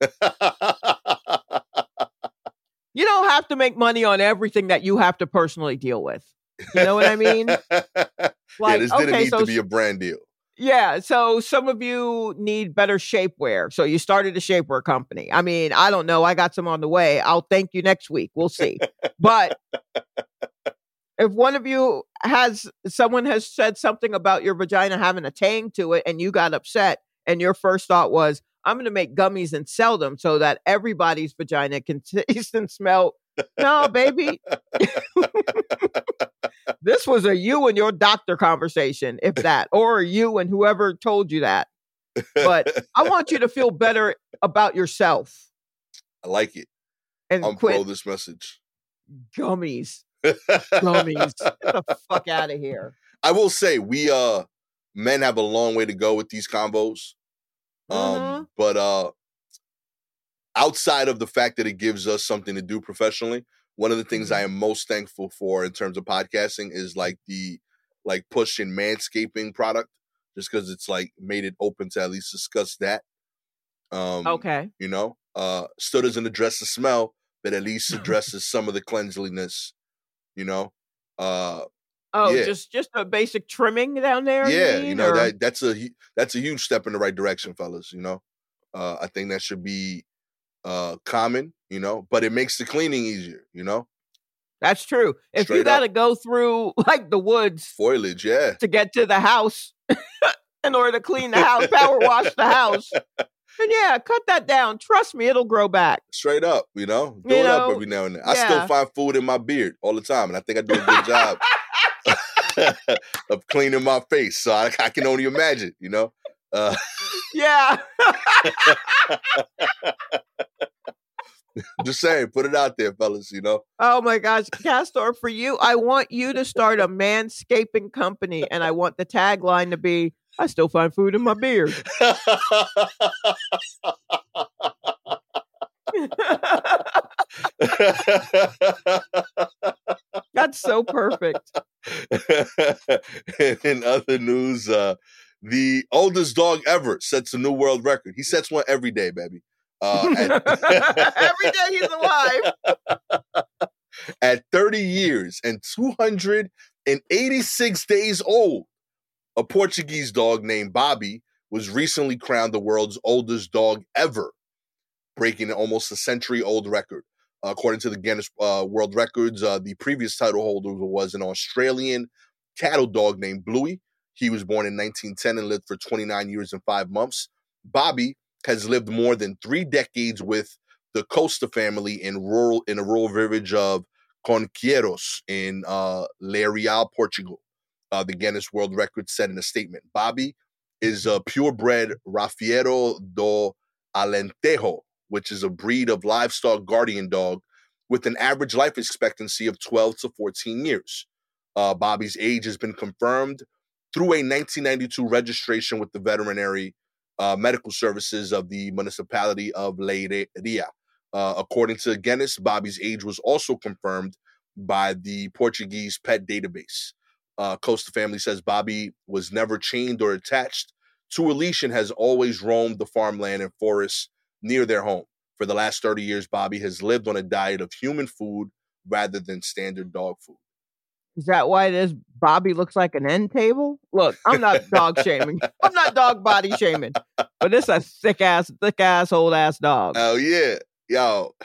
You don't have to make money on everything that you have to personally deal with. You know what I mean? This didn't need to be a brand deal. Yeah, so some of you need better shapewear. So you started a shapewear company. I mean, I don't know. I got some on the way. I'll thank you next week. We'll see. But if one of you someone has said something about your vagina having a tang to it and you got upset and your first thought was, I'm going to make gummies and sell them so that everybody's vagina can taste and smell No, baby. This was a you and your doctor conversation, if that, or you and whoever told you that. But I want you to feel better about yourself. I like it. And I'm pro this message. Gummies. Gummies. Get the fuck out of here. I will say, we men have a long way to go with these combos. But outside of the fact that it gives us something to do professionally, one of the things I am most thankful for in terms of podcasting is like the push in manscaping product, just because it's like made it open to at least discuss that. Okay. You know, still doesn't address the smell, but at least addresses some of the cleanliness, you know. Just a basic trimming down there. Yeah, you know, that's a huge step in the right direction, fellas, you know. I think that should be common, you know, but it makes the cleaning easier, you know. That's true. If straight you got to go through like the woods, foliage, yeah, to get to the house in order to clean the house, power wash the house. And yeah, cut that down. Trust me, it'll grow back. Straight up, you know. Do it up every now and then. Yeah. I still find food in my beard all the time, and I think I do a good job of cleaning my face. So I can only imagine, you know. Yeah. Just saying, put it out there, fellas, you know. Oh my gosh, Gastor, for you, I want you to start a manscaping company, and I want the tagline to be, I still find food in my beard. That's so perfect. In other news, the oldest dog ever sets a new world record. He sets one every day, baby. Every day he's alive. At 30 years and 286 days old, a Portuguese dog named Bobby was recently crowned the world's oldest dog ever, breaking an almost a century-old record. According to the Guinness World Records, the previous title holder was an Australian cattle dog named Bluey. He was born in 1910 and lived for 29 years and 5 months. Bobby has lived more than 3 decades with the Costa family in a rural village of Conqueiros in Le Real, Portugal. The Guinness World Record said in a statement, Bobby is a purebred Rafiero do Alentejo, which is a breed of livestock guardian dog with an average life expectancy of 12 to 14 years. Bobby's age has been confirmed through a 1992 registration with the veterinary medical services of the municipality of Leiria. According to Guinness, Bobby's age was also confirmed by the Portuguese pet database. Costa family says Bobby was never chained or attached to a leash and has always roamed the farmland and forests near their home. For the last 30 years, Bobby has lived on a diet of human food rather than standard dog food. Is that why this Bobby looks like an end table? Look, I'm not dog shaming. I'm not dog body shaming. But it's a thick ass, old ass dog. Oh, yeah. Yo.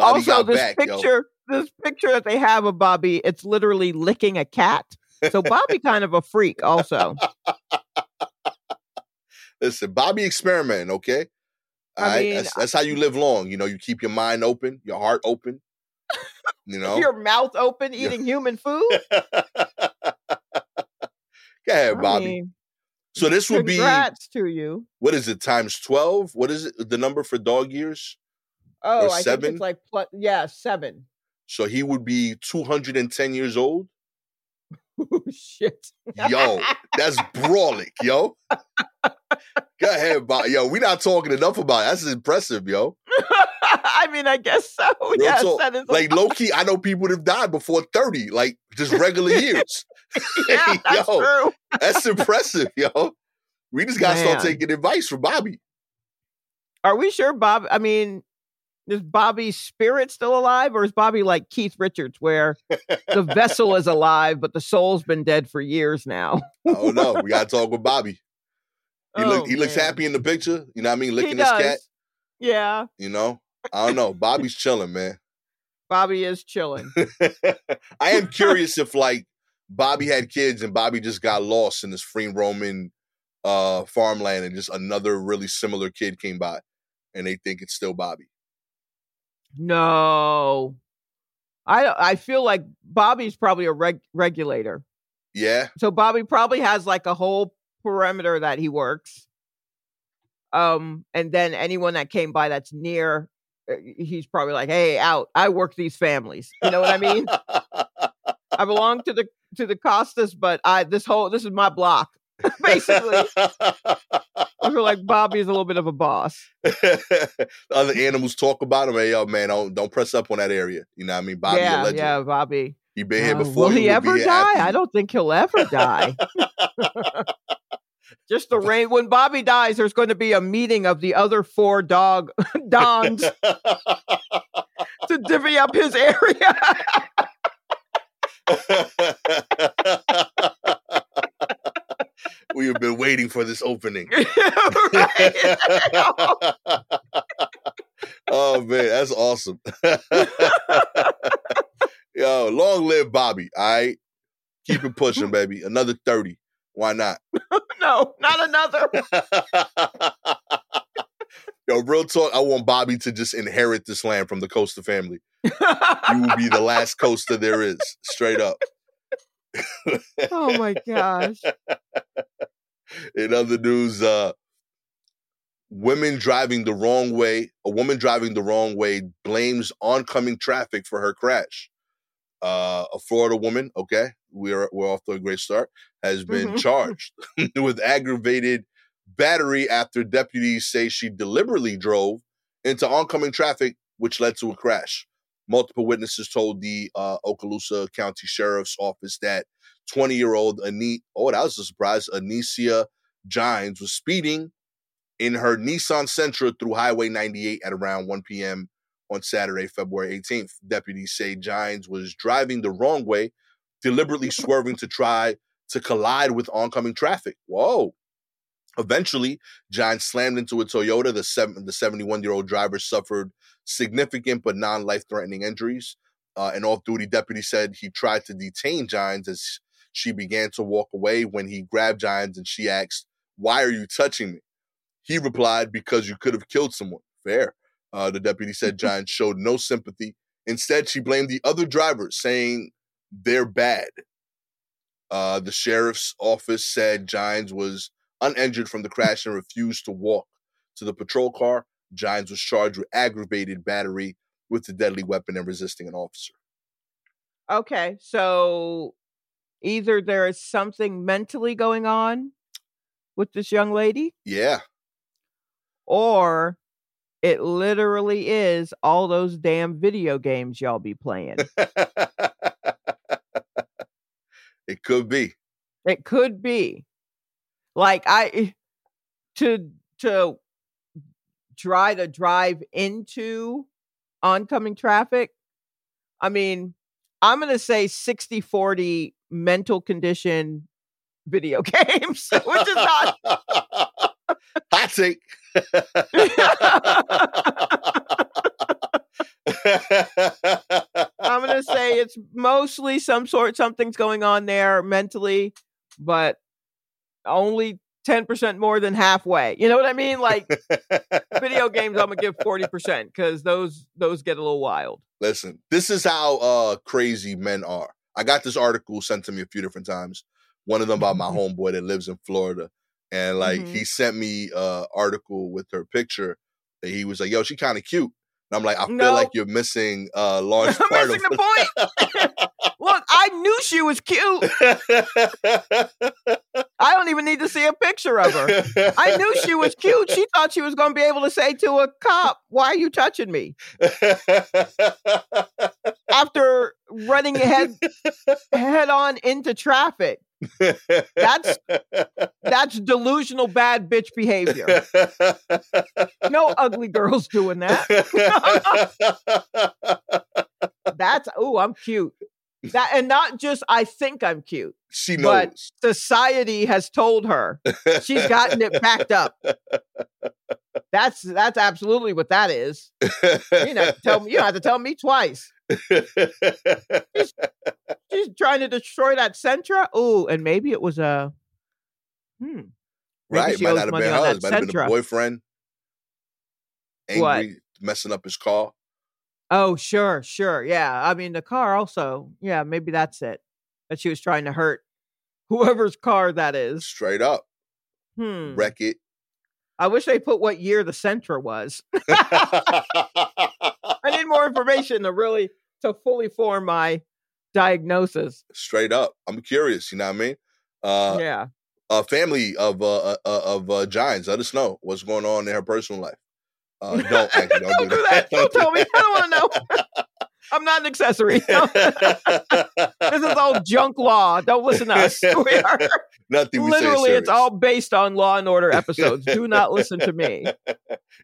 Also, this picture that they have of Bobby, it's literally licking a cat. So Bobby kind of a freak also. Listen, Bobby experimenting, okay? All right? That's how you live long. You know, you keep your mind open, your heart open, you know. Your mouth open, eating human food? Go ahead, Bobby. So this will be... Congrats to you. What is it, times 12? What is it, the number for dog years? Oh, I think it's like, 7. So he would be 210 years old? Oh, shit. Yo, that's brolic, yo. Go ahead, Bobby. Yo, we're not talking enough about it. That's impressive, yo. I mean, I guess so. Yeah, like, low-key, I know people that have died before 30, like, just regular years. Yeah, that's true. That's impressive, yo. We just got to start taking advice from Bobby. Are we sure, Bob? I mean... Is Bobby's spirit still alive, or is Bobby like Keith Richards, where the vessel is alive, but the soul's been dead for years now? Oh no, we gotta talk with Bobby. He looks happy in the picture. You know what I mean? Licking his cat. Yeah. You know, I don't know. Bobby's chilling, man. Bobby is chilling. I am curious if like Bobby had kids and Bobby just got lost in this free roaming farmland, and just another really similar kid came by, and they think it's still Bobby. No. I feel like Bobby's probably a regulator. Yeah. So Bobby probably has like a whole perimeter that he works. And then anyone that came by that's near, he's probably like, hey, out. I work these families. You know what I mean? I belong to the Costas, but this is my block. Basically. I feel like Bobby is a little bit of a boss. Other animals talk about him. Hey, yo, man, don't press up on that area. You know what I mean? Bobby, a legend. Yeah, Bobby. He been here before. Will he ever die? I don't think he'll ever die. Just the rain. When Bobby dies, there's going to be a meeting of the other four dog dons to divvy up his area. We have been waiting for this opening. Oh, man, that's awesome. Yo, long live Bobby, all right? Keep it pushing, baby. Another 30. Why not? No, not another. Yo, real talk, I want Bobby to just inherit this land from the Costa family. You will be the last Costa there is, straight up. Oh, my gosh. In other news, a woman driving the wrong way blames oncoming traffic for her crash. A Florida woman, okay, we're off to a great start, has been charged with aggravated battery after deputies say she deliberately drove into oncoming traffic, which led to a crash. Multiple witnesses told the Okaloosa County Sheriff's Office that 20-year-old Anissia Jines was speeding in her Nissan Sentra through Highway 98 at around 1 p.m. on Saturday, February 18th. Deputies say Jines was driving the wrong way, deliberately swerving to try to collide with oncoming traffic. Whoa. Eventually, Jines slammed into a Toyota. The 71-year-old driver suffered significant but non-life-threatening injuries. An off-duty deputy said he tried to detain Jines as she began to walk away when he grabbed Jines and she asked, "Why are you touching me?" He replied, "Because you could have killed someone." Fair. The deputy said Jines showed no sympathy. Instead, she blamed the other drivers, saying they're bad. The sheriff's office said Jines was uninjured from the crash and refused to walk to the patrol car. Jines was charged with aggravated battery with a deadly weapon and resisting an officer. Okay, so either there is something mentally going on with this young lady. Yeah. Or it literally is all those damn video games y'all be playing. It could be. It could be. Like, to try to drive into oncoming traffic. I mean, I'm going to say 60-40 mental condition video games, which is not. Hot take. I'm going to say it's mostly something's going on there mentally, but only 10% more than halfway. You know what I mean? Like, video games, I'm gonna give 40% because those get a little wild. Listen, this is how crazy men are. I got this article sent to me a few different times. One of them by my homeboy that lives in Florida, and like he sent me an article with her picture. And he was like, "Yo, she kind of cute," and I'm like, "I feel like you're missing a large part missing of the point." Look, I knew she was cute. I don't even need to see a picture of her. I knew she was cute. She thought she was going to be able to say to a cop, "Why are you touching me?" After running head on into traffic. That's delusional bad bitch behavior. No ugly girls doing that. That's, "Oh, I'm cute." That, and not just I think I'm cute. She knows. But society has told her. She's gotten it backed up. That's absolutely what that is. You don't have to tell me twice. She's trying to destroy that Sentra. Oh, and maybe it was a Right, she might not have been hers. Might have been a boyfriend. Angry, messing up his car. Oh, sure. Yeah. I mean, the car also. Yeah, maybe that's it. That she was trying to hurt whoever's car that is. Straight up. Wreck it. I wish they put what year the Sentra was. I need more information to fully form my diagnosis. Straight up. I'm curious. You know what I mean? Yeah. A family of Jines. Let us know what's going on in her personal life. Don't actually, don't do that. Don't tell me. I don't want to know. I'm not an accessory. This is all junk law. Don't listen to us. We are nothing. We literally, it's all based on Law and Order episodes. Do not listen to me.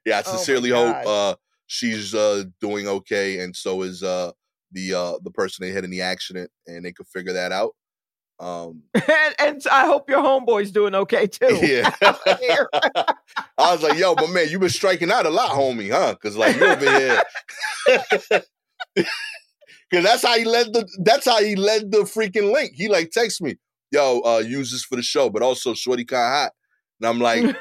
Yeah, I sincerely hope she's doing okay, and so is the person they hit in the accident, and they could figure that out. And I hope your homeboy's doing okay too. Yeah. I was like, yo, but man, you've been striking out a lot, homie, huh? Because like you over here, because that's how he led the freaking link. He like text me, yo, use this for the show, but also shorty kind of hot, and I'm like,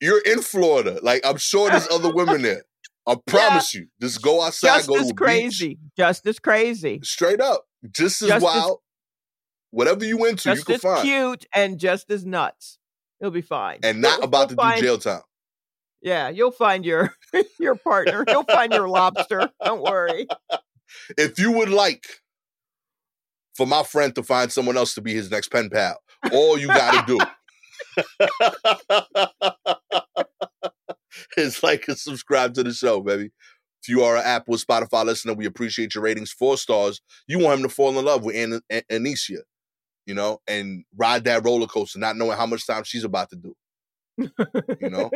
you're in Florida, like I'm sure there's other women there. I promise you, just go outside, just go to the beach. Just as crazy, straight up. Just as wild, whatever you into, you can find. Just as cute and just as nuts. It'll be fine. And not about to do jail time. Yeah, you'll find your partner. You'll find your lobster. Don't worry. If you would like for my friend to find someone else to be his next pen pal, all you got to do is like and subscribe to the show, baby. If you are an Apple or Spotify listener, we appreciate your ratings. 4 stars. You want him to fall in love with Anissia, you know, and ride that roller coaster, not knowing how much time she's about to do. You know?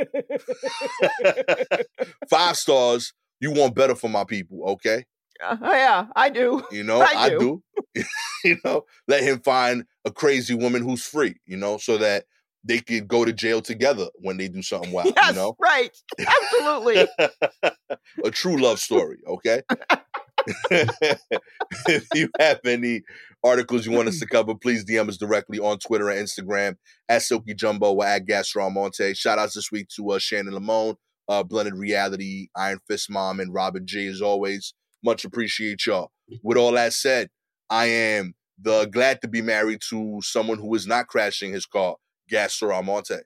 5 stars. You want better for my people, okay? Yeah, I do. You know, I do. You know, let him find a crazy woman who's free, you know, so that they could go to jail together when they do something wild. Yes, you know? Right. Absolutely. A true love story, okay? If you have any articles you want us to cover, please DM us directly on Twitter and Instagram at Silky Jumbo or at Gastor Almonte. Shout outs this week to Shannon Lamone, Blended Reality, Iron Fist Mom, and Robin G. As always, much appreciate y'all. With all that said, I am glad to be married to someone who is not crashing his car. Gastor Almonte.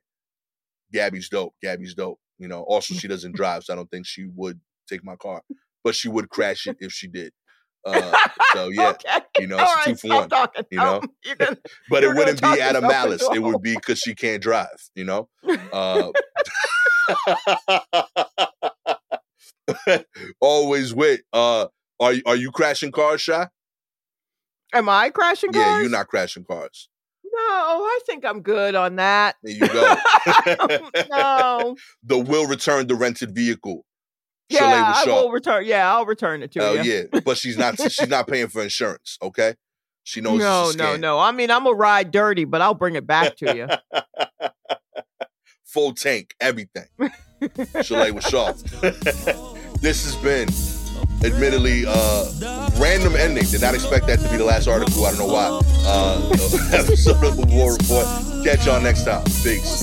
Gabby's dope. You know, also she doesn't drive, so I don't think she would take my car. But she would crash it if she did. So yeah, okay. You know, it's 2 for 1. You know, but it wouldn't be out of malice. It would be because she can't drive. You know, always with. Are you crashing cars, Shy? Am I crashing cars? Yeah, you're not crashing cars. No, I think I'm good on that. There you go. No. The will return the rented vehicle. Yeah, I will return. Yeah, I'll return it to you. Oh, yeah. But she's not paying for insurance, okay? She knows it's a scam. No. I mean, I'm going to ride dirty, but I'll bring it back to you. Full tank, everything. Shalewa Shaw. This has been... admittedly, random ending. Did not expect that to be the last article. I don't know why. Episode of the War Report. Catch y'all next time. Peace.